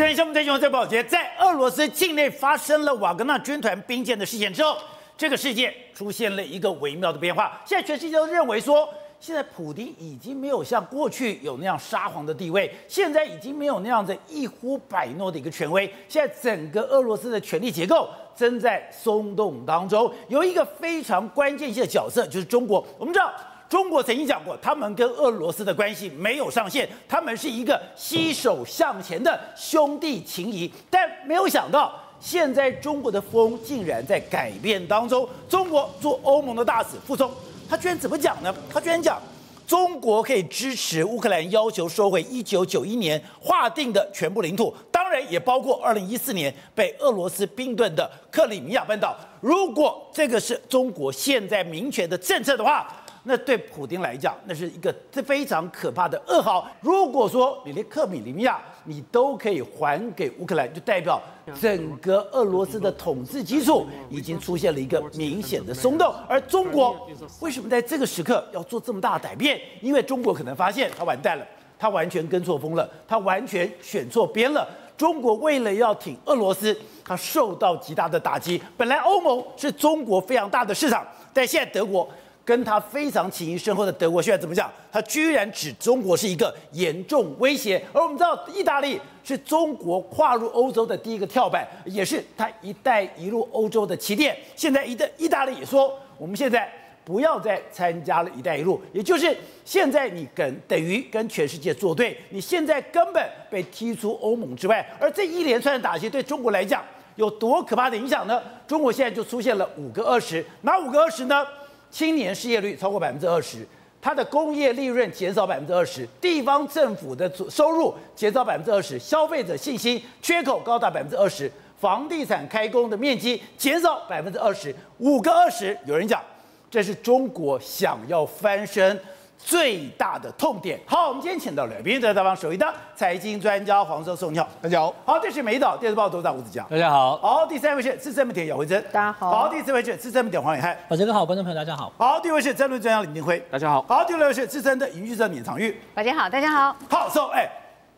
今天，我们在报道，在俄罗斯境内发生了瓦格纳军团兵变的事件之后，这个世界出现了一个微妙的变化。现在全世界都认为说，现在普丁已经没有像过去有那样沙皇的地位，现在已经没有那样的一呼百诺的一个权威。现在整个俄罗斯的权力结构正在松动当中，有一个非常关键性的角色就是中国。我们知道，中国曾经讲过，他们跟俄罗斯的关系没有上限，他们是一个携手向前的兄弟情谊。但没有想到，现在中国的风竟然在改变当中。中国驻欧盟的大使傅聪，他居然怎么讲呢？他居然讲，中国可以支持乌克兰要求收回1991年划定的全部领土，当然也包括2014年被俄罗斯并吞的克里米亚半岛。如果这个是中国现在明确的政策的话，那对普丁来讲，那是一个非常可怕的噩耗。如果说你连克里米亚你都可以还给乌克兰，就代表整个俄罗斯的统治基础已经出现了一个明显的松动。而中国为什么在这个时刻要做这么大的改变？因为中国可能发现他完蛋了，他完全跟错风了，他完全选错边了。中国为了要挺俄罗斯，他受到极大的打击。本来欧盟是中国非常大的市场，但现在德国，跟他非常情谊深厚的德国现在怎么讲？他居然指中国是一个严重威胁。而我们知道，意大利是中国跨入欧洲的第一个跳板，也是他“一带一路”欧洲的起点。现在意大利也说，我们现在不要再参加了“一带一路”，也就是现在你等于跟全世界作对，你现在根本被踢出欧盟之外。而这一连串的打击对中国来讲有多可怕的影响呢？中国现在就出现了5个20，哪5个20呢？青年失业率超过20%，它的工业利润减少20%，地方政府的收入减少20%，消费者信心缺口高达20%，房地产开工的面积减少20%，5个20。有人讲，这是中国想要翻身最大的痛点。好，我们今天请到了民进党首席的财经专家黄世聪，你好。大家好。好，这是美岛电视报董事长吴子嘉，大家好。好，第三位是资深媒体姚慧珍，大家好。好，第四位是资深媒体黄伟汉，大家好。观众朋友大家好。好，第一位是政论专家林定辉，大家好。好，第六位是资深的影剧记者免长玉，大家好。大家好。好，所以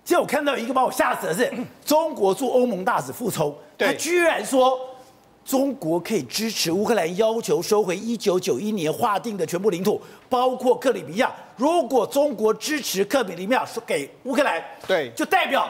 今天我看到一个把我吓死的是，中国驻欧盟大使傅聪，他居然说中国可以支持乌克兰要求收回1991年划定的全部领土，包括克里米亚。如果中国支持克里米亚给乌克兰，对，就代表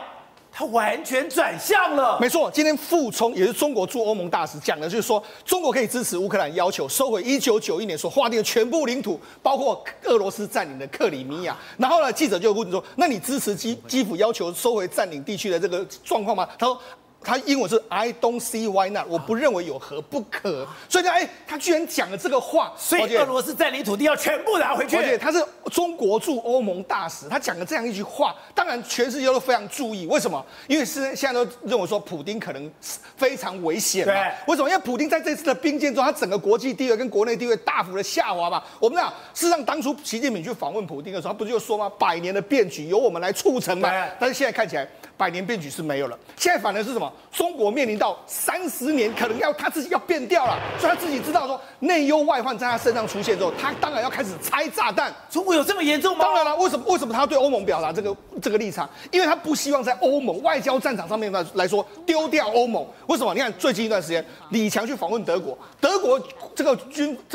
他完全转向了。没错，今天傅聪也是中国驻欧盟大使讲的，就是说中国可以支持乌克兰要求收回1991年所划定的全部领土，包括俄罗斯占领的克里米亚。然后呢，记者就问说：“那你支持基辅要求收回占领地区的这个状况吗？”他说，他英文是 I don't see why not， 我不认为有何不可。所以呢，他居然讲了这个话，所以俄罗斯占领土地要全部拿回去。而且他是中国驻欧盟大使，他讲了这样一句话，当然全世界都非常注意。为什么？因为现在都认为说普丁可能非常危险嘛。为什么？因为普丁在这次的兵变中，他整个国际地位跟国内地位大幅的下滑嘛。我们讲，事实上当初习近平去访问普丁的时候，他不就说吗？100年的变局由我们来促成嘛。但是现在看起来，100年变局是没有了，现在反而是什么？中国面临到30年，可能要他自己要变掉了，所以他自己知道说内忧外患在他身上出现之后，他当然要开始拆炸弹。中国有这么严重吗？当然了，为什么他对欧盟表达这个立场？因为他不希望在欧盟外交战场上面来说丢掉欧盟。为什么？你看最近一段时间，李强去访问德国，德国这个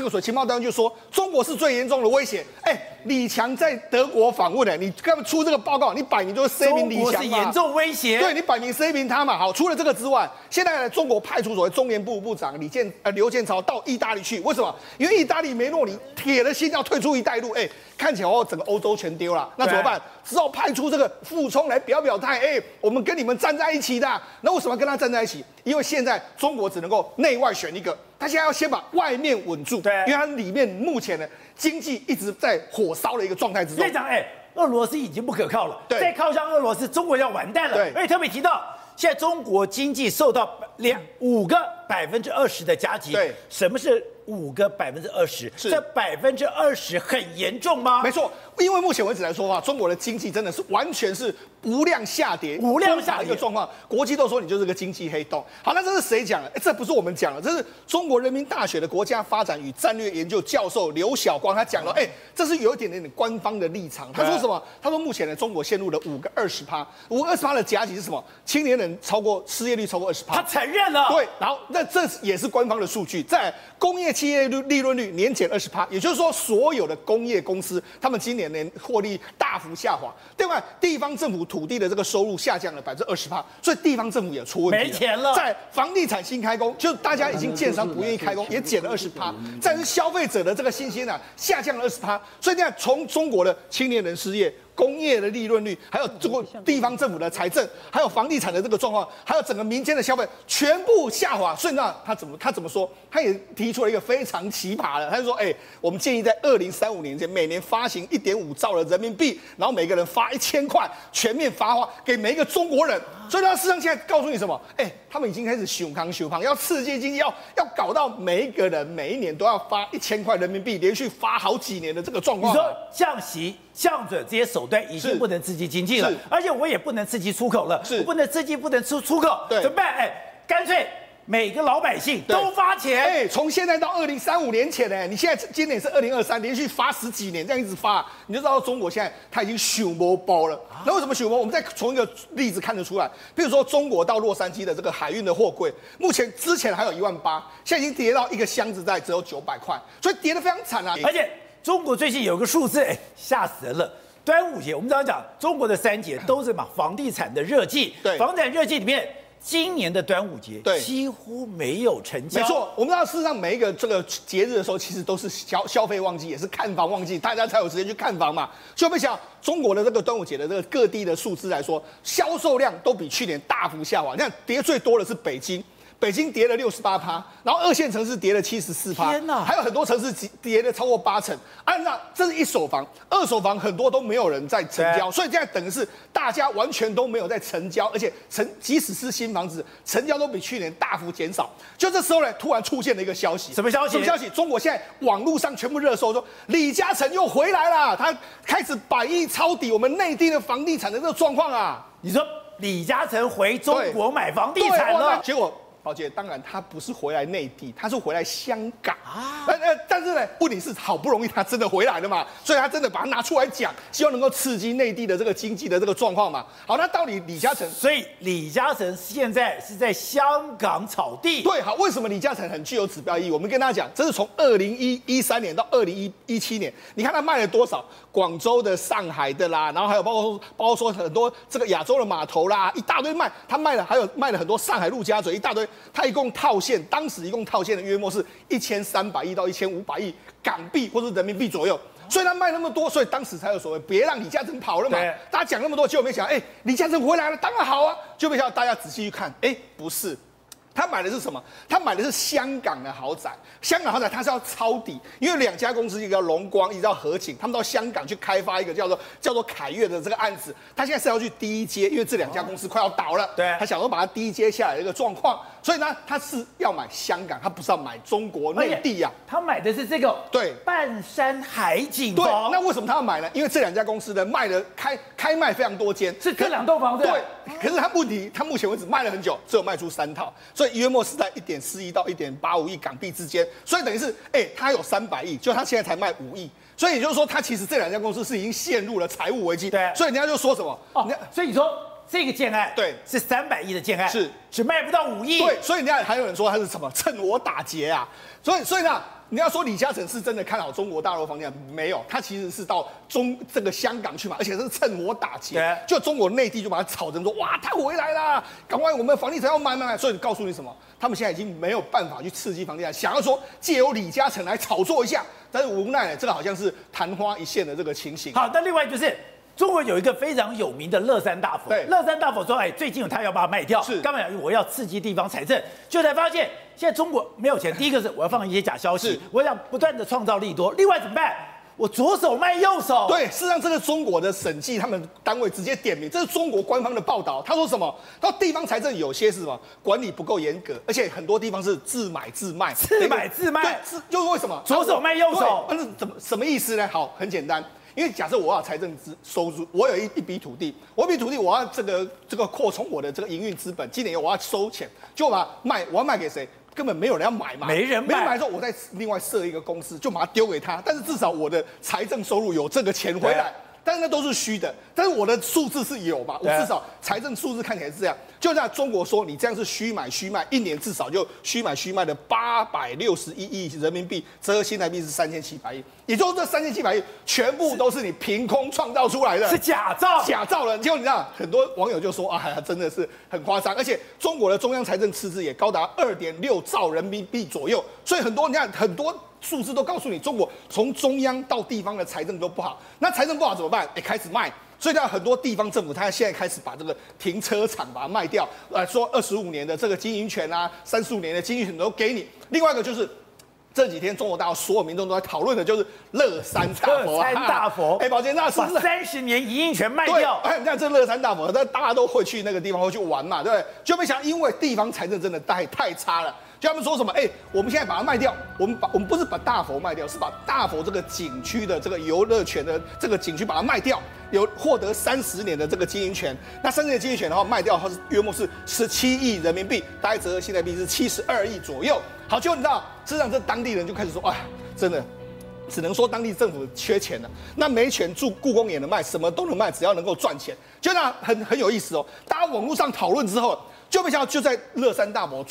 所谓情报单位就说中国是最严重的威胁。李强在德国访问你干嘛出这个报告？你摆明就是 C 名李强嘛。中国是严重威胁。对，你摆明 C 名他嘛。好，除了这个之外，现在中国派出所谓中联部部长刘建超到意大利去，为什么？因为意大利梅洛尼铁了心要退出一带一路，看起来整个欧洲全丢了，那怎么办？只好派出这个傅聪来表态，我们跟你们站在一起的。那为什么要跟他站在一起？因为现在中国只能够内外选一个，他现在要先把外面稳住，对，因为他里面目前呢经济一直在火烧的一个状态之中。所以讲，俄罗斯已经不可靠了，再靠向俄罗斯，中国要完蛋了。对，而且特别提到，现在中国经济受到5个20%的夹击。对，什么是5个20%？这20%很严重吗？没错，因为目前为止来说的话，中国的经济真的是完全是无量下跌，无量下跌的状况，国际都说你就是个经济黑洞。好，那这是谁讲的？这不是我们讲的，这是中国人民大学的国家发展与战略研究教授刘晓光他讲了，这是有一点点官方的立场。他说什么？他说目前呢，中国陷入了5个20%，5个20%的夹击是什么？青年人超过失业率超过20%，他承认了。对，然后那这也是官方的数据。再来，工业企业利润率年减20%，也就是说所有的工业公司他们今年呢获利大幅下滑。另外，地方政府土地的这个收入下降了20%，所以地方政府也出问题，没钱了。在房地产新开工，就大家已经建商不愿意开工，也减了20%。再是消费者的这个信心啊，下降了20%。所以你看，从中国的青年人失业、工业的利润率，还有中国地方政府的财政，还有房地产的这个状况，还有整个民间的消费，全部下滑。所以那他怎么说？他也提出了一个非常奇葩的，他就说：我们建议在2035年前，每年发行1.5兆的人民币，然后每个人发1000块，全面发放给每一个中国人。所以他事实上现在告诉你什么？他们已经开始熊康，要刺激经济，要搞到每一个人每一年都要发1000块人民币，连续发好几年的这个状况。你说降息、降准这些手段已经不能刺激经济了，而且我也不能刺激出口了，不能出口，怎么办？干脆每个老百姓都发钱，从现在到2035年前，你现在今年是2023，连续发10几年，这样一直发，你就知道中国现在它已经熊猫包了。那为什么熊猫？我们再从一个例子看得出来，比如说中国到洛杉矶的这个海运的货柜，目前之前还有18000，现在已经跌到一个箱子在只有900块，所以跌得非常惨啊。而且中国最近有个数字，吓死人了。端午节，我们常讲中国的3节都是嘛房地产的热季，房地产热季里面。今年的端午节几乎没有成交。没错，我们知道事实上每一个这个节日的时候，其实都是消费旺季，也是看房旺季，大家才有时间去看房嘛。所以我们想，中国的这个端午节的这个各地的数字来说，销售量都比去年大幅下滑。你看跌最多的是北京。北京跌了68%，然后2线城市跌了74%，天哪！还有很多城市跌了超过8成。那这是一手房，二手房很多都没有人在成交，所以现在等于是大家完全都没有在成交，而且即使是新房子成交都比去年大幅减少。就这时候呢，突然出现了一个消息，什么消息？中国现在网络上全部热搜说李嘉诚又回来了，他开始100亿抄底我们内地的房地产的这个状况啊！你说李嘉诚回中国买房地产了，结果。而且当然，他不是回来内地，他是回来香港。但是呢，问题是好不容易他真的回来了嘛，所以他真的把它拿出来讲，希望能够刺激内地的这个经济的这个状况嘛。好，那到底李嘉诚？所以李嘉诚现在是在香港炒地。对，好，为什么李嘉诚很具有指标意义？我们跟大家讲，这是从2013年到2017年，你看他卖了多少？广州的、上海的啦，然后还有包括说很多这个亚洲的码头啦，一大堆卖，他卖了，还有卖了很多上海陆家嘴一大堆。他一共套现，当时一共套现的约莫是1300亿到1500亿港币或是人民币左右，所以他卖那么多，所以当时才有所谓别让李嘉诚跑了嘛。大家讲那么多，结果没想到，李嘉诚回来了，当然好啊。就没想到大家仔细去看，不是。他买的是什么？他买的是香港的豪宅。香港豪宅他是要抄底，因为2家公司，一个叫龙光，一个叫和景，他们到香港去开发一个叫做凯悦的这个案子。他现在是要去低接，因为这2家公司快要倒了，他想说把它低接下来的一个状况。所以呢，他是要买香港，他不是要买中国内地啊。他买的是这个半山海景房。对，那为什么他要买呢？因为这2家公司呢卖了开卖非常多间，是这2栋房子。对，可是他问题，他目前为止卖了很久，只有卖出3套，所以。约莫是在1.4亿到1.85亿港币之间，所以等于是，他有300亿，就他现在才卖5亿，所以也就是说，他其实这2家公司是已经陷入了财务危机。对，所以人家就说什么，所以你说这个建案，是300亿的建案，是只卖不到5亿。对，所以人家还有人说他是什么趁火打劫啊，所以呢。你要说李嘉诚是真的看好中国大陆房地产，没有，他其实是到这个香港去嘛，而且是趁火打劫，就中国内地就把它炒成说，哇，他回来啦，赶快我们房地产要买，所以告诉你什么，他们现在已经没有办法去刺激房地产，想要说借由李嘉诚来炒作一下，但是无奈这个好像是昙花一现的这个情形。好，那另外就是。中国有一个非常有名的乐山大佛，乐山大佛说，最近他要把它卖掉，干嘛？我要刺激地方财政，就才发现现在中国没有钱。第一个是我要放一些假消息，我想不断的创造利多。另外怎么办？我左手卖右手。对，事实上这是中国的审计他们单位直接点名，这是中国官方的报道。他说什么？他说地方财政有些是什么管理不够严格，而且很多地方是自买自卖。对，就是为什么左手卖右手？那是怎么什么意思呢？好，很简单。因为假设我要财政收入，我有一笔土地，我一笔土地我要这个扩充我的这个营运资本，今年我要收钱，就把它卖，我要卖给谁？ 根本没有人要买嘛，没人买之后，我再另外设一个公司，就把它丢给他。但是至少我的财政收入有这个钱回来，啊、但是那都是虚的。但是我的数字是有嘛，啊、我至少财政数字看起来是这样。就像中国说，你这样是虚买虚卖，一年至少就虚买虚卖的861亿人民币，折合新台币是3700亿。也就是这3700亿全部都是你凭空创造出来的，是假造了。结果你知道，很多网友就说啊，真的是很夸张，而且中国的中央财政赤字也高达2.6兆人民币左右，所以很多你看很多数字都告诉你，中国从中央到地方的财政都不好。那财政不好怎么办？哎，开始卖。所以呢，很多地方政府他现在开始把这个停车场把它卖掉，说25年的这个经营权啊，35年的经营权都给你。另外一个就是。 这几天中国大陆所有民众都在讨论的就是乐山大佛、啊，乐山大佛，哎，宝剑那是不是30年营运权卖掉？哎，那这乐山大佛，那大家都会去那个地方会去玩嘛，对不对？就没想到因为地方财政真的太差了，就他们说什么，哎，我们现在把它卖掉，我们不是把大佛卖掉，是把大佛这个景区的这个游乐权的这个景区把它卖掉，有获得30年的这个经营权。那30年的经营权的话，卖掉它是约莫是17亿人民币，大概折合新台币是72亿左右。 好，就你知道，事实上这当地人就开始说，哎，真的，只能说当地政府缺钱了。那没钱，住故宫也能卖，什么都能卖，只要能够赚钱，就那很有意思哦。大家网络上讨论之后，就没想到就在乐山大佛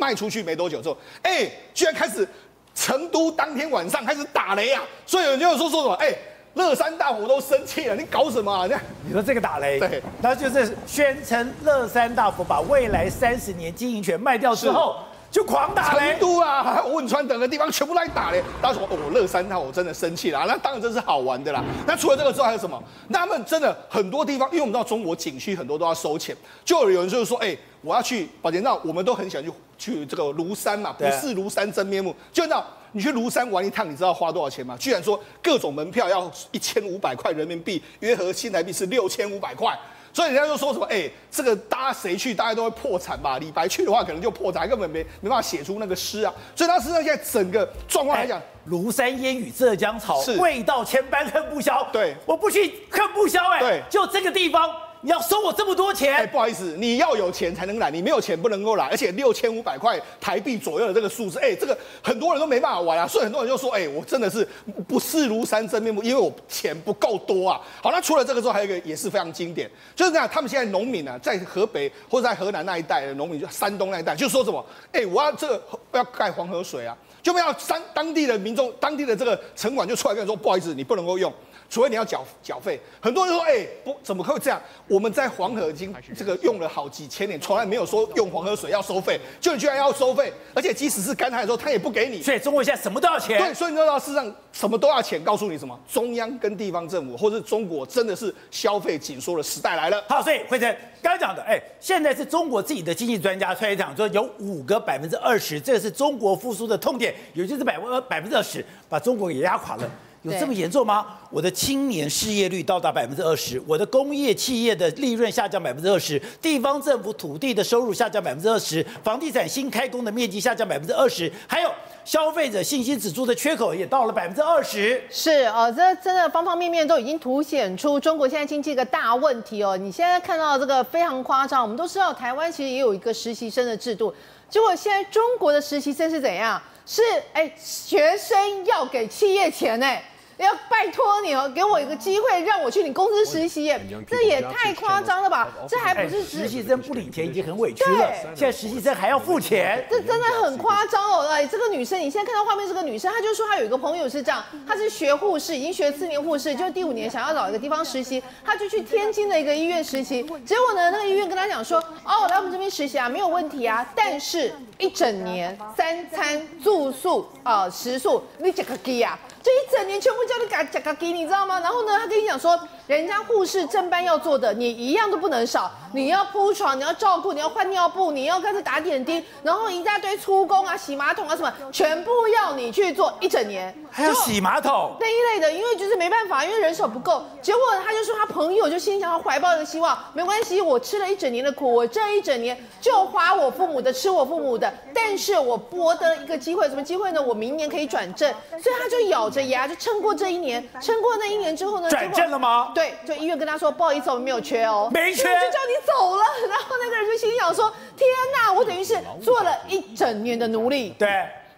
卖出去没多久之后，哎，居然开始成都当天晚上开始打雷啊！所以有人就说什么，哎，乐山大佛都生气了，你搞什么啊？你说这个打雷，对，他就是宣称乐山大佛把未来30年经营权卖掉之后。 就狂打雷，成都啊、汶川等的地方全部来打雷。大家说，哦，乐山大佛我真的生气了。那当然这是好玩的啦。那除了这个之外还有什么？那他们真的很多地方，因为我们知道中国景区很多都要收钱，就有人就是说，哎，我要去保健道，我们都很喜欢去这个庐山嘛，不是庐山真面目。就那你去庐山玩一趟，你知道花多少钱吗？居然说各种门票要1500块人民币，约合新台币是6500块。 所以人家就说什么，哎、欸，这个搭谁去，大家都会破产吧？李白去的话，可能就破产，根本没办法写出那个诗啊。所以他实际上现在整个状况来讲，庐山烟雨浙江草，味道千般恨不消。对，我不去恨不消、欸，哎，就这个地方。 你要收我这么多钱？哎，不好意思，你要有钱才能来，你没有钱不能够来。而且6500块台币左右的这个数字，哎，这个很多人都没办法玩啊。所以很多人就说，哎，我真的是不识庐山真面目，因为我钱不够多啊。好，那除了这个之后，还有一个也是非常经典，就是这样，他们现在农民啊，在河北或者在河南那一带的农民，就山东那一带，就说什么，哎，我要这个要盖黄河水啊，就没有当地的民众，当地的这个城管就出来跟你说，不好意思，你不能够用。 除非你要缴费，很多人说，哎、欸，不，怎么会这样？我们在黄河已经这个用了好几千年，从来没有说用黄河水要收费，就你居然要收费，而且即使是干旱的时候，他也不给你。所以中国现在什么都要钱。对，所以你知道，事实上什么都要钱，告诉你什么？中央跟地方政府，或是中国真的是消费紧缩的时代来了。好，所以惠珍刚刚讲的，哎、欸，现在是中国自己的经济专家出来讲说，有5个20%，这是中国复苏的痛点，也就是20%，把中国给压垮了。 有这么严重吗？我的青年失业率到达20%，我的工业企业的利润下降20%，地方政府土地的收入下降20%，房地产新开工的面积下降20%，还有消费者信心指数的缺口也到了20%。是哦，这真的方方面面都已经凸显出中国现在经济一个大问题哦。你现在看到这个非常夸张，我们都知道台湾其实也有一个实习生的制度，结果现在中国的实习生是怎样？ 是哎，学生要给企业钱哎，要拜托你哦，给我一个机会，让我去你公司实习，这也太夸张了吧？这还不是实习生不领钱已经很委屈了，现在实习生还要付钱，这真的很夸张哦！哎，这个女生，你现在看到画面，这个女生她就说她有一个朋友是这样，她是学护士，已经学4年护士，就第5年想要找一个地方实习，她就去天津的一个医院实习，结果呢，那个医院跟她讲说，哦，来我们这边实习啊，没有问题啊，但是。 一整年3餐住宿啊、食宿，你吃个鸡啊，这一整年全部叫你嘎吃个鸡，你知道吗？然后呢，他跟你讲说，人家护士正班要做的，你一样都不能少。你要铺床，你要照顾，你要换尿布，你要跟着打点滴，然后一大堆出工啊、洗马桶啊什么，全部要你去做一整年。还要洗马桶那一类的，因为就是没办法，因为人手不够。结果他就说他朋友就心想，他怀抱一个希望，没关系，我吃了一整年的苦，我这一整年就花我父母的，吃我父母的，但是我博得一个机会，什么机会呢？我明年可以转正，所以他就咬着牙就撑过这一年，撑过那一年之后呢，转正了吗？对，就医院跟他说，不好意思，我们没有缺哦，没缺，就叫你走了。然后那个人就心想说，天哪，我等于是做了一整年的奴隶。对。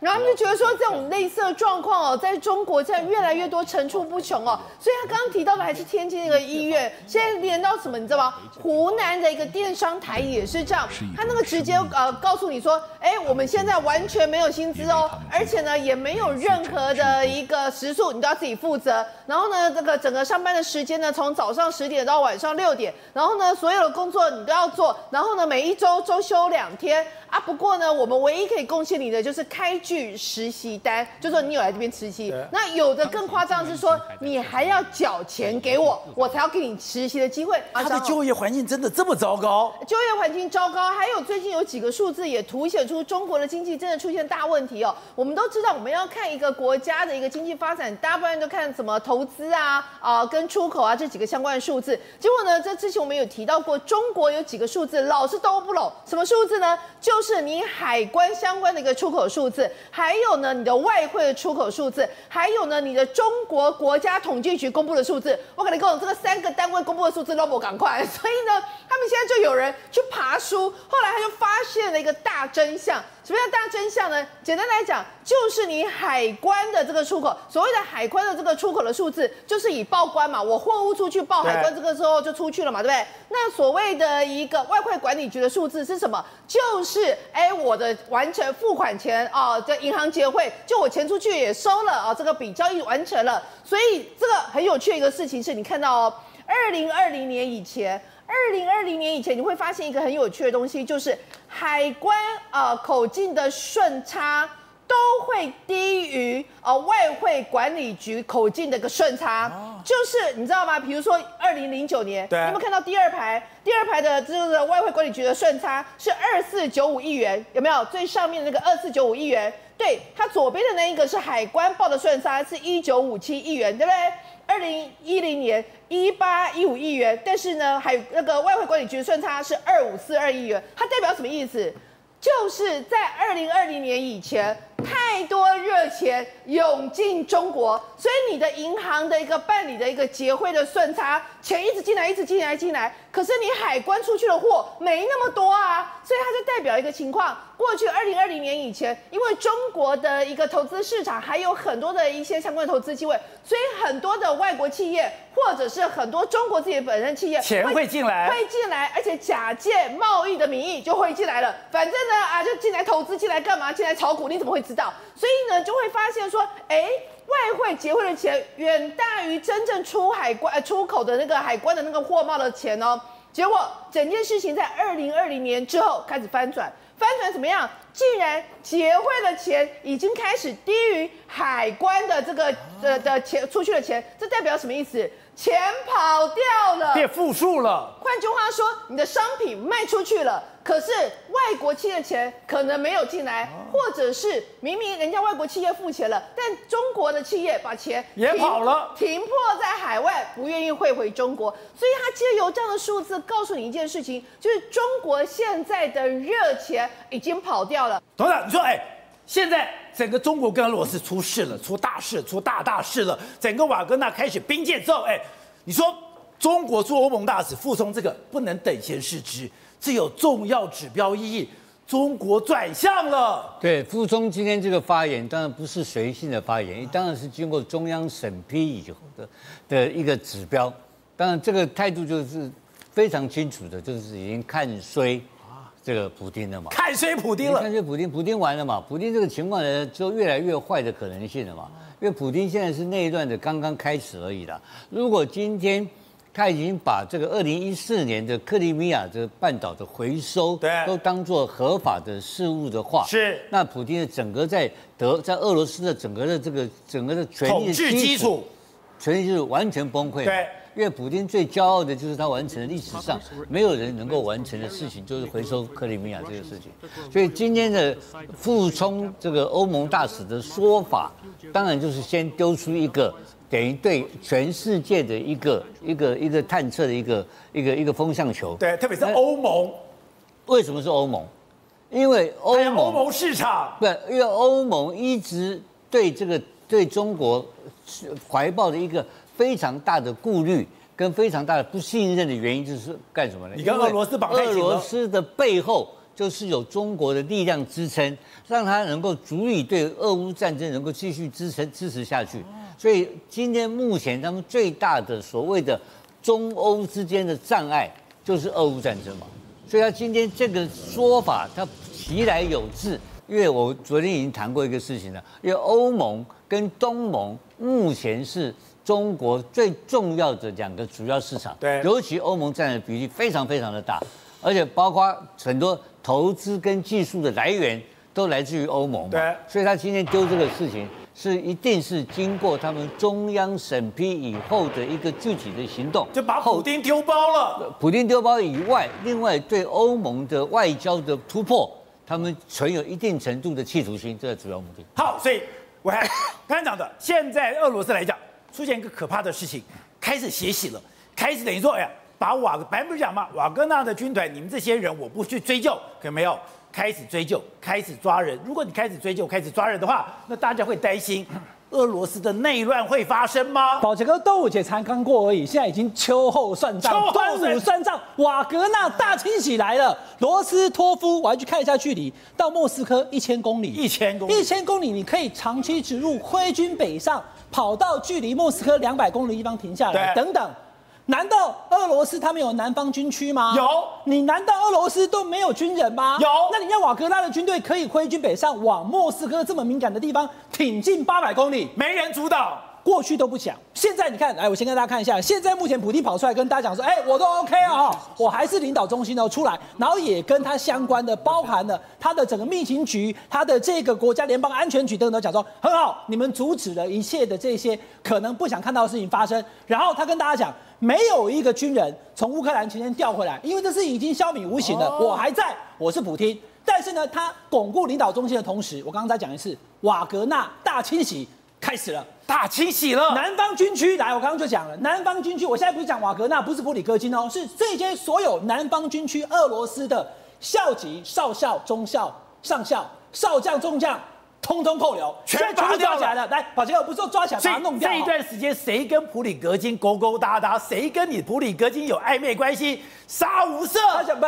然后他们就觉得说，这种类似的状况哦，在中国现在越来越多，层出不穷哦。所以他刚刚提到的还是天津那个医院，现在连到什么你知道吗？湖南的一个电商台也是这样，他那个直接告诉你说，哎，我们现在完全没有薪资哦，而且呢也没有任何的一个时数，你都要自己负责。然后呢，这个整个上班的时间呢，从早上10点到晚上6点，然后呢，所有的工作你都要做，然后呢，每一周周休2天啊。不过呢，我们唯一可以贡献你的就是开具实习单，就说你有来这边实习，那有的更夸张是说你还要缴钱给我，我才要给你实习的机会。他的就业环境真的这么糟糕？就业环境糟糕，还有最近有几个数字也凸显出中国的经济真的出现大问题哦。我们都知道，我们要看一个国家的一个经济发展，大部分都看什么投资啊、跟出口啊这几个相关的数字。结果呢，这之前我们有提到过，中国有几个数字老是都不拢，什么数字呢？就是你海关相关的一个出口数字。还有呢，你的外汇的出口数字，还有呢，你的中国国家统计局公布的数字，我跟你讲，这个3个单位公布的数字都不赶快，所以呢，他们现在就有人去爬书，后来他就发现了一个大真相。什么叫大真相呢？简单来讲，就是你海关的这个出口，所谓的海关的这个出口的数字，就是以报关嘛，我货物出去报海关，这个时候就出去了嘛，对不对？那所谓的一个外汇管理局的数字是什么？就是哎，我的完成付款前啊，在银行结汇，就我钱出去也收了啊，这个笔交易完成了。所以这个很有趣的一个事情是，你看到哦，2020年以前。2020年以前，你会发现一个很有趣的东西，就是海关口径的顺差都会低于外汇管理局口径的一个顺差，就是你知道吗？比如说2009年，你有没有看到第二排的这个外汇管理局的顺差是2495亿元，有没有？最上面的那个2495亿元，对，它左边的那一个是海关报的顺差是1957亿元，对不对？2010年1815亿元，但是呢，那个外汇管理局的顺差是2542亿元，它代表什么意思？就是在2020年以前，太多热钱涌进中国，所以你的银行的一个办理的一个结汇的顺差，钱一直进来，一直进来，进来。可是你海关出去的货没那么多啊，所以它就代表一个情况。过去2020年以前，因为中国的一个投资市场还有很多的一些相关的投资机会，所以很多的外国企业或者是很多中国自己本身企业钱会进来，而且假借贸易的名义就会进来了。反正呢就进来投资，进来干嘛？进来炒股，你怎么会知道？所以呢就会发现说，哎。外汇结汇的钱远大于真正出口的那个海关的那个货贸的钱哦。结果整件事情在2020年之后开始翻转，怎么样？竟然结汇的钱已经开始低于海关的这个的钱出去的钱，这代表什么意思？钱跑掉了，变负数了。换句话说，你的商品卖出去了，可是外国企业的钱可能没有进来，或者是明明人家外国企业付钱了，但中国的企业把钱也跑了，停泊在海外，不愿意汇回中国。所以他借由这样的数字告诉你一件事情，就是中国现在的热钱已经跑掉了。董事长，你说，哎，现在整个中国跟俄罗斯出事了，出大事了。整个瓦格纳开始兵谏之后，哎，你说中国驻欧盟大使傅聪这个不能等闲视之，这有重要指标意义。中国转向了。对，傅聪今天这个发言当然不是随性的发言，当然是经过中央审批以后的一个指标。当然这个态度就是非常清楚的，就是已经看衰。这个普丁了嘛？看衰普丁完了嘛？普丁这个情况呢，就越来越坏的可能性了嘛？因为普丁现在是内乱的刚刚开始而已啦。如果今天他已经把这个2014年的克里米亚这个半岛的回收，都当作合法的事物的话，是那普丁的整个在俄罗斯的整个的这个整个的权力统治基础。全体制度完全崩溃。对，因为普京最骄傲的就是他完成了历史上没有人能够完成的事情，就是回收克里米亚这个事情。所以今天的傅聪这个欧盟大使的说法，当然就是先丢出一个。 等于对全世界的一个探测的一个风向球，对，特别是欧盟。为什么是欧盟？因为欧盟市场，对，因为欧盟一直对中国怀抱的一个非常大的顾虑跟非常大的不信任的原因就是干什么呢？你跟俄罗斯绑在一起，俄罗斯的背后就是有中国的力量支撑，让它能够足以对俄乌战争能够继续支持下去。 所以今天目前他们最大的所谓的中欧之间的障碍就是俄乌战争嘛，所以他今天这个说法他其来有自，因为我昨天已经谈过一个事情了，因为欧盟跟东盟目前是中国最重要的两个主要市场，对，尤其欧盟占的比例非常非常的大，而且包括很多投资跟技术的来源都来自于欧盟嘛，对，所以他今天丢这个事情。 是一定是经过他们中央审批以后的一个具体的行动，就把普丁丢包了。普丁丢包以外，另外对欧盟的外交的突破，他们存有一定程度的企图心，这是主要目的。好，所以我还刚才讲的，现在俄罗斯来讲出现一个可怕的事情，开始血洗了，开始等于说，哎呀，把白不讲嘛，瓦格纳的军团，你们这些人我不去追究，可没有。 开始追究，开始抓人。如果你开始追究、开始抓人的话，那大家会担心俄罗斯的内乱会发生吗？宝杰哥，端午节才刚过而已，现在已经秋后算账、端午算账，瓦格纳大清洗来了。罗斯托夫，我要去看一下距离，到莫斯科1000公里，1000公里，你可以长驱直入，挥军北上，跑到距离莫斯科200公里的地方停下来，等等。 难道俄罗斯他们有南方军区吗？有。你难道俄罗斯都没有军人吗？有。那你让瓦格纳的军队可以挥军北上，往莫斯科这么敏感的地方挺进800公里，没人主导。过去都不想，现在你看，来，我先跟大家看一下，现在目前普丁跑出来跟大家讲说，哎，我都 OK 哦，我还是领导中心哦出来，然后也跟他相关的，包含了他的整个密情局、他的这个国家联邦安全局等等，都讲说很好，你们阻止了一切的这些可能不想看到的事情发生，然后他跟大家讲。 没有一个军人从乌克兰前线调回来，因为这事已经消弭无形了。我还在，我是普丁，但是呢，他巩固领导中心的同时，我刚刚再讲一次，瓦格纳大清洗开始了，大清洗了。南方军区来，我刚刚就讲了，南方军区，我现在不是讲瓦格纳，不是普里戈金哦，是这些所有南方军区俄罗斯的校级、少校、中校、上校、少将、中将。 通通扣留，全部抓起来了。来，宝杰哥不是说抓起来把它弄掉。这一段时间，谁跟普里戈金勾勾搭搭，谁跟你普里戈金有暧昧关系，杀无赦。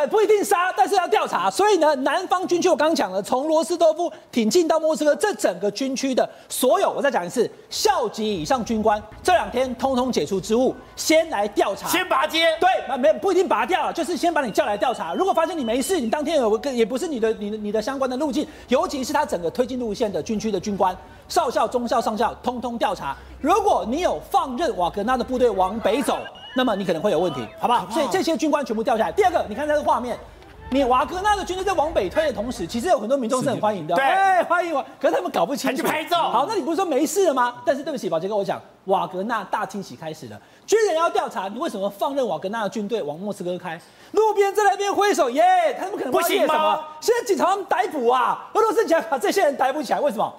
不一定杀，但是要调查。所以呢，南方军区我刚刚讲了，从罗斯托夫挺进到莫斯科，这整个军区的所有，我再讲一次，校级以上军官这2天通通解除职务，先来调查，先拔接。对，没不一定拔掉了，就是先把你叫来调查。如果发现你没事，你当天也不是你的相关的路径，尤其是他整个推进路线。 的军区的军官、少校、中校、上校，通通调查。如果你有放任瓦格纳的部队往北走，那么你可能会有问题，好不好？所以这些军官全部调下来。第二个，你看这个画面，你瓦格纳的军队在往北推的同时，其实有很多民众是很欢迎的，对，欢迎我。可是他们搞不清楚，去拍照。好，那你不是说没事了吗？但是对不起，宝杰哥，我讲瓦格纳大清洗开始了，军人要调查，你为什么放任瓦格纳的军队往莫斯科开？ 路边在那边挥手耶，他们可能不行吗？现在警察他们逮捕啊，俄罗斯警察把这些人逮捕起来，为什么？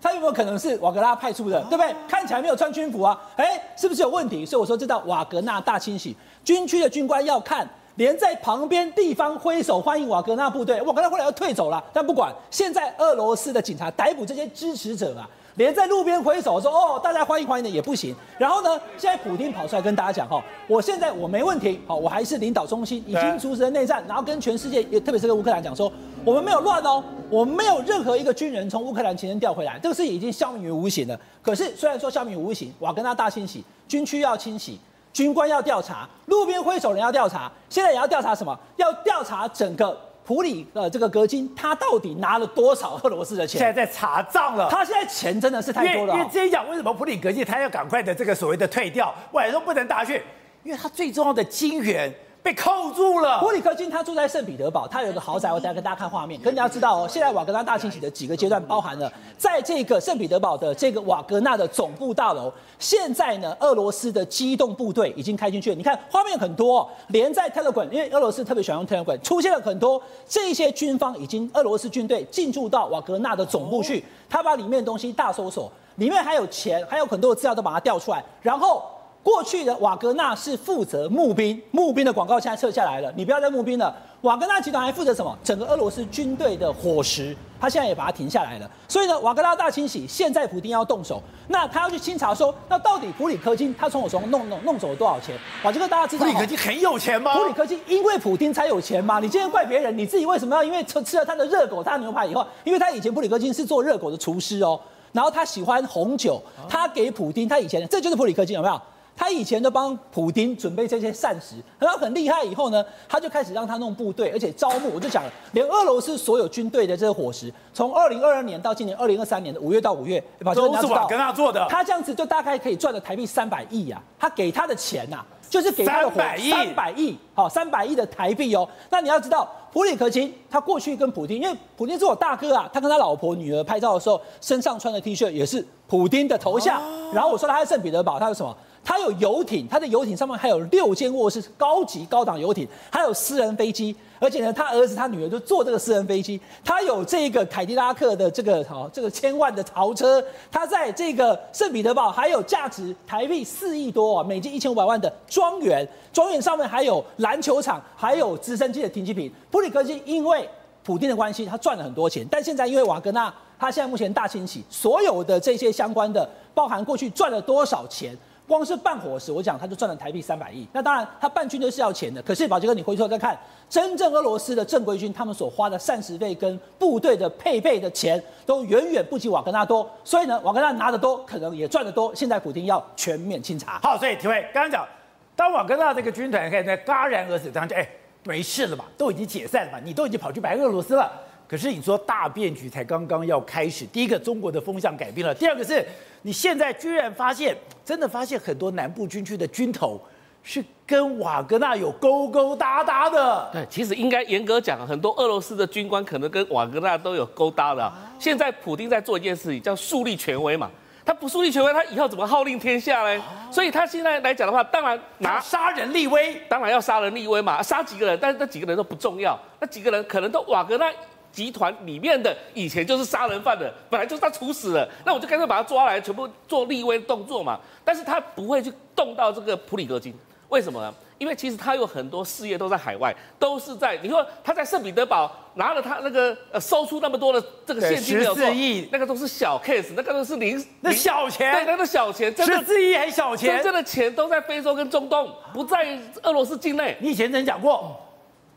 他有没有可能是瓦格纳派出的，对不对？看起来没有穿军服啊，哎，是不是有问题？所以我说这叫瓦格纳大清洗，军区的军官要看，连在旁边地方挥手欢迎瓦格纳部队，瓦格纳后来要退走了，但不管，现在俄罗斯的警察逮捕这些支持者啊。 连在路边挥手说哦，大家欢迎欢迎的也不行。然后呢，现在普丁跑出来跟大家讲哈，我现在我没问题，好，我还是领导中心，已经阻止了内战，然后跟全世界，也特别是跟乌克兰讲说，我们没有乱哦，我们没有任何一个军人从乌克兰前线调回来，这个事已经消弭于无形了。可是虽然说消弭于无形，瓦格纳大清洗，军区要清洗，军官要调查，路边挥手人要调查，现在也要调查什么？要调查整个。 普里这个戈金他到底拿了多少俄罗斯的钱？现在在查账了。他现在钱真的是太多了。因为这一讲，为什么普里戈金他要赶快的这个所谓的退掉，外人都不能打去？因为他最重要的金源被扣住了。普里克金他住在圣彼得堡，他有一个豪宅，我等一下跟大家看画面。跟大家知道哦，现在瓦格纳大清洗的几个阶段包含了，在这个圣彼得堡的这个瓦格纳的总部大楼，现在呢，俄罗斯的机动部队已经开进去了。你看画面很多、哦，连在 Telegram， 因为俄罗斯特别喜欢用 Telegram， 出现了很多这些军方已经俄罗斯军队进驻到瓦格纳的总部去，他把里面的东西大搜索，里面还有钱，还有很多的资料都把它调出来，然后。过去的瓦格纳是负责募兵，募兵的广告现在撤下来了，你不要再募兵了。瓦格纳集团还负责什么？整个俄罗斯军队的伙食，他现在也把它停下来了。所以呢，瓦格纳大清洗，现在普丁要动手，那他要去清查说，那到底普里科金他从我手中弄走了多少钱？哇，这个大家知道。普里科金很有钱吗？普里科金因为普丁才有钱吗？你今天怪别人，你自己为什么要因为吃了他的热狗大牛排以后，因为他以前普里科金是做热狗的厨师哦，然后他喜欢红酒，他给普丁，他以前这就是普里科金，有没有？他以前都帮普丁准备这些膳食，然后很厉害。以后呢，他就开始让他弄部队，而且招募。我就讲了，连俄罗斯所有军队的这个伙食，从2022年到今年2023年的5月到5月，都是瓦格纳做的。他这样子就大概可以赚了台币300亿啊！他给他的钱呐、啊，就是给他的300亿，好，300亿的台币哦。那你要知道。普里科金他过去跟普丁，因为普丁是我大哥啊，他跟他老婆女儿拍照的时候，身上穿的 T 恤也是普丁的头像。然后我说他在圣彼得堡，他有什么？他有游艇，他的游艇上面还有6间卧室，高级高档游艇，还有私人飞机。而且呢，他儿子他女儿就坐这个私人飞机，他有这个凯迪拉克的这个千万的豪车，他在这个圣彼得堡还有价值台币4亿多啊，美金1500万的庄园，庄园上面还有篮球场，还有直升机的停机坪。普里科金因为普丁的关系，他赚了很多钱，但现在因为瓦格纳，他现在目前大清洗，所有的这些相关的，包含过去赚了多少钱，光是办伙食，我讲他就赚了台币300亿。那当然，他办军队是要钱的，可是宝杰哥，你回头再看，真正俄罗斯的正规军，他们所花的膳食费跟部队的配备的钱，都远远不及瓦格纳多。所以呢，瓦格纳拿得多，可能也赚得多。现在普丁要全面清查。好，所以体会刚刚讲，当瓦格纳这个军团现在戛然而止，当然就没事了嘛，都已经解散了嘛，你都已经跑去白俄罗斯了。可是你说大变局才刚刚要开始，第一个中国的风向改变了，第二个是你现在居然发现，真的发现很多南部军区的军头是跟瓦格纳有勾勾搭搭的。对，其实应该严格讲，很多俄罗斯的军官可能跟瓦格纳都有勾搭的。现在普丁在做一件事情，叫树立权威嘛。他不树立权威，他以后怎么号令天下呢？所以他现在来讲的话，当然拿杀人立威，当然要杀人立威嘛，杀几个人，但是那几个人都不重要，那几个人可能都瓦格纳集团里面的，以前就是杀人犯的，本来就是他处死了，那我就干脆把他抓来，全部做立威动作嘛。但是他不会去动到这个普里戈金，为什么呢？因为其实他有很多事业都在海外，都是在你说他在圣彼得堡拿了他那个收出那么多的这个现金没有错，14亿那个都是小 case， 那个都是零，那小钱，对，那个小钱，14亿还小钱，真正的钱都在非洲跟中东，不在俄罗斯境内。你以前曾讲过，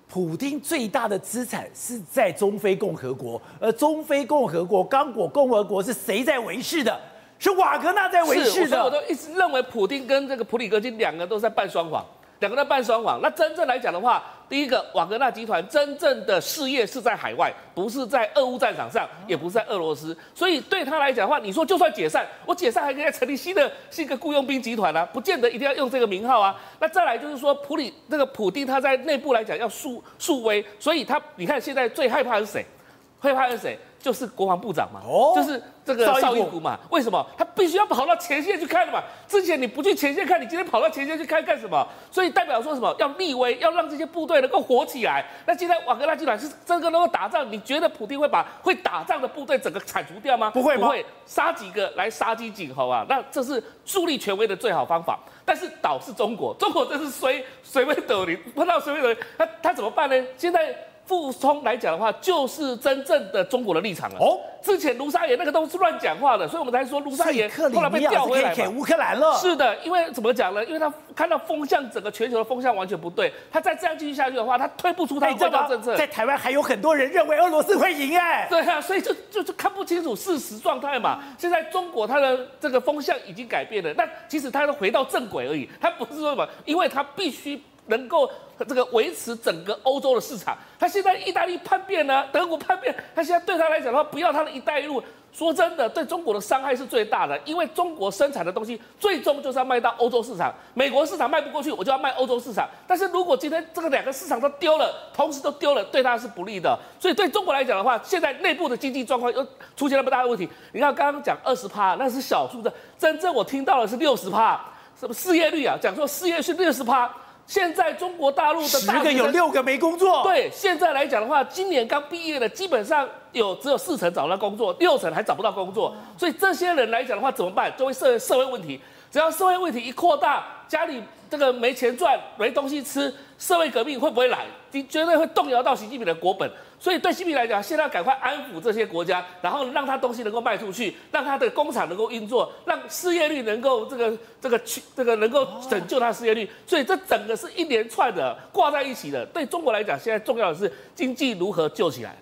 普丁最大的资产是在中非共和国，而中非共和国、刚果共和国是谁在维持的？是瓦格纳在维持的。所以我都一直认为普丁跟这个普里戈金两个都在办双簧。两个在办双簧，那真正来讲的话，第一个瓦格纳集团真正的事业是在海外，不是在俄乌战场上，也不是在俄罗斯，所以对他来讲的话，你说就算解散，我解散还可以成立新的雇佣兵集团啊，不见得一定要用这个名号啊。那再来就是说普丁他在内部来讲要树威，所以他你看现在最害怕是谁？害怕是谁？就是国防部长嘛，就是这个绍伊古嘛。为什么他必须要跑到前线去看的嘛？之前你不去前线看，你今天跑到前线去看干什么？所以代表说什么？要立威，要让这些部队能够活起来。那现在瓦格纳集团是真的能够打仗，你觉得普丁会把会打仗的部队整个铲除掉吗？不会吗？不会，杀几个来杀鸡儆猴啊！那这是树立权威的最好方法。但是倒是中国，中国真是随便斗你，碰到随便斗你，他怎么办呢？现在。傅聪来讲的话，就是真正的中国的立场了。之前卢沙野那个都是乱讲话的，所以我们才说卢沙野后来被调回来嘛。乌克兰了，是的，因为怎么讲呢？因为他看到风向，整个全球的风向完全不对，他再这样继续下去的话，他推不出他的外交政策。在台湾还有很多人认为俄罗斯会赢哎。对啊，所以就看不清楚事实状态嘛。现在中国他的这个风向已经改变了，那其实他都回到正轨而已，他不是说什么，因为他必须。能够这个维持整个欧洲的市场。他现在意大利叛变呢、啊，德国叛变，他现在对他来讲的话，不要他的一带一路。说真的，对中国的伤害是最大的，因为中国生产的东西最终就是要卖到欧洲市场，美国市场卖不过去，我就要卖欧洲市场。但是如果今天这个两个市场都丢了，同时都丢了，对它是不利的。所以对中国来讲的话，现在内部的经济状况又出现那么大的问题。你看刚刚讲20%，那是小数字，真正我听到的是60%，什么失业率啊？讲说失业是60%。现在中国大陆的10个有6个没工作。对，现在来讲的话，今年刚毕业的基本上只有4成找到工作，6成还找不到工作。所以这些人来讲的话，怎么办？就会社会问题。只要社会问题一扩大，家里这个没钱赚，没东西吃，社会革命会不会来？你绝对会动摇到习近平的国本。所以对习近平来讲，现在赶快安抚这些国家，然后让他东西能够卖出去，让他的工厂能够运作，让失业率能够能够拯救他失业率。所以这整个是一连串的挂在一起的。对中国来讲，现在重要的是经济如何救起来。